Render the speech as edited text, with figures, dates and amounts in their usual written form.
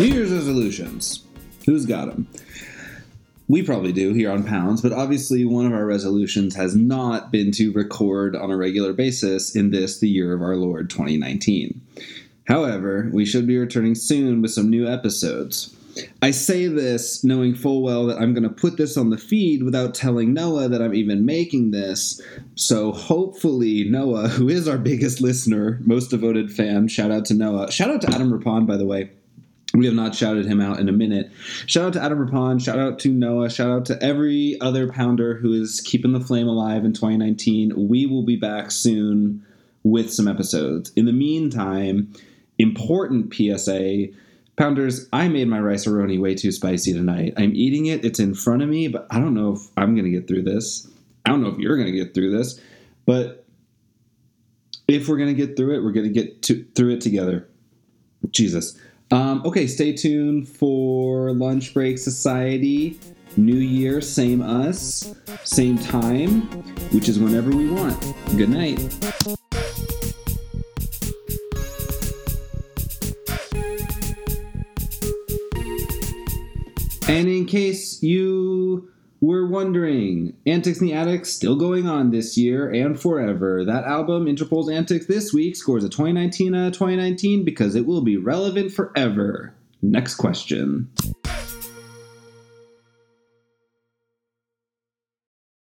New Year's resolutions. Who's got them? We probably do here on Pounds, but obviously one of our resolutions has not been to record on a regular basis in this, the year of our Lord, 2019. However, we should be returning soon with some new episodes. I say this knowing full well that I'm going to put this on the feed without telling Noah that I'm even making this. So hopefully Noah, who is our biggest listener, most devoted fan, shout out to Noah. Shout out to Adam Rippon, by the way. We have not shouted him out in a minute. Shout out to Adam Rippon. Shout out to Noah. Shout out to every other pounder who is keeping the flame alive in 2019. We will be back soon with some episodes. In the meantime, important PSA. Pounders, I made my rice-a-roni way too spicy tonight. I'm eating it. It's in front of me, but I don't know if I'm going to get through this. I don't know if you're going to get through this, but if we're going to get through it, we're going to get through it together. Jesus. Okay, stay tuned for Lunch Break Society. New Year, same us, same time, which is whenever we want. Good night. And in case you were wondering, Antics in the Attic still going on this year and forever. That album, Interpol's Antics, this week scores a 2019 out of 2019 because it will be relevant forever. Next question.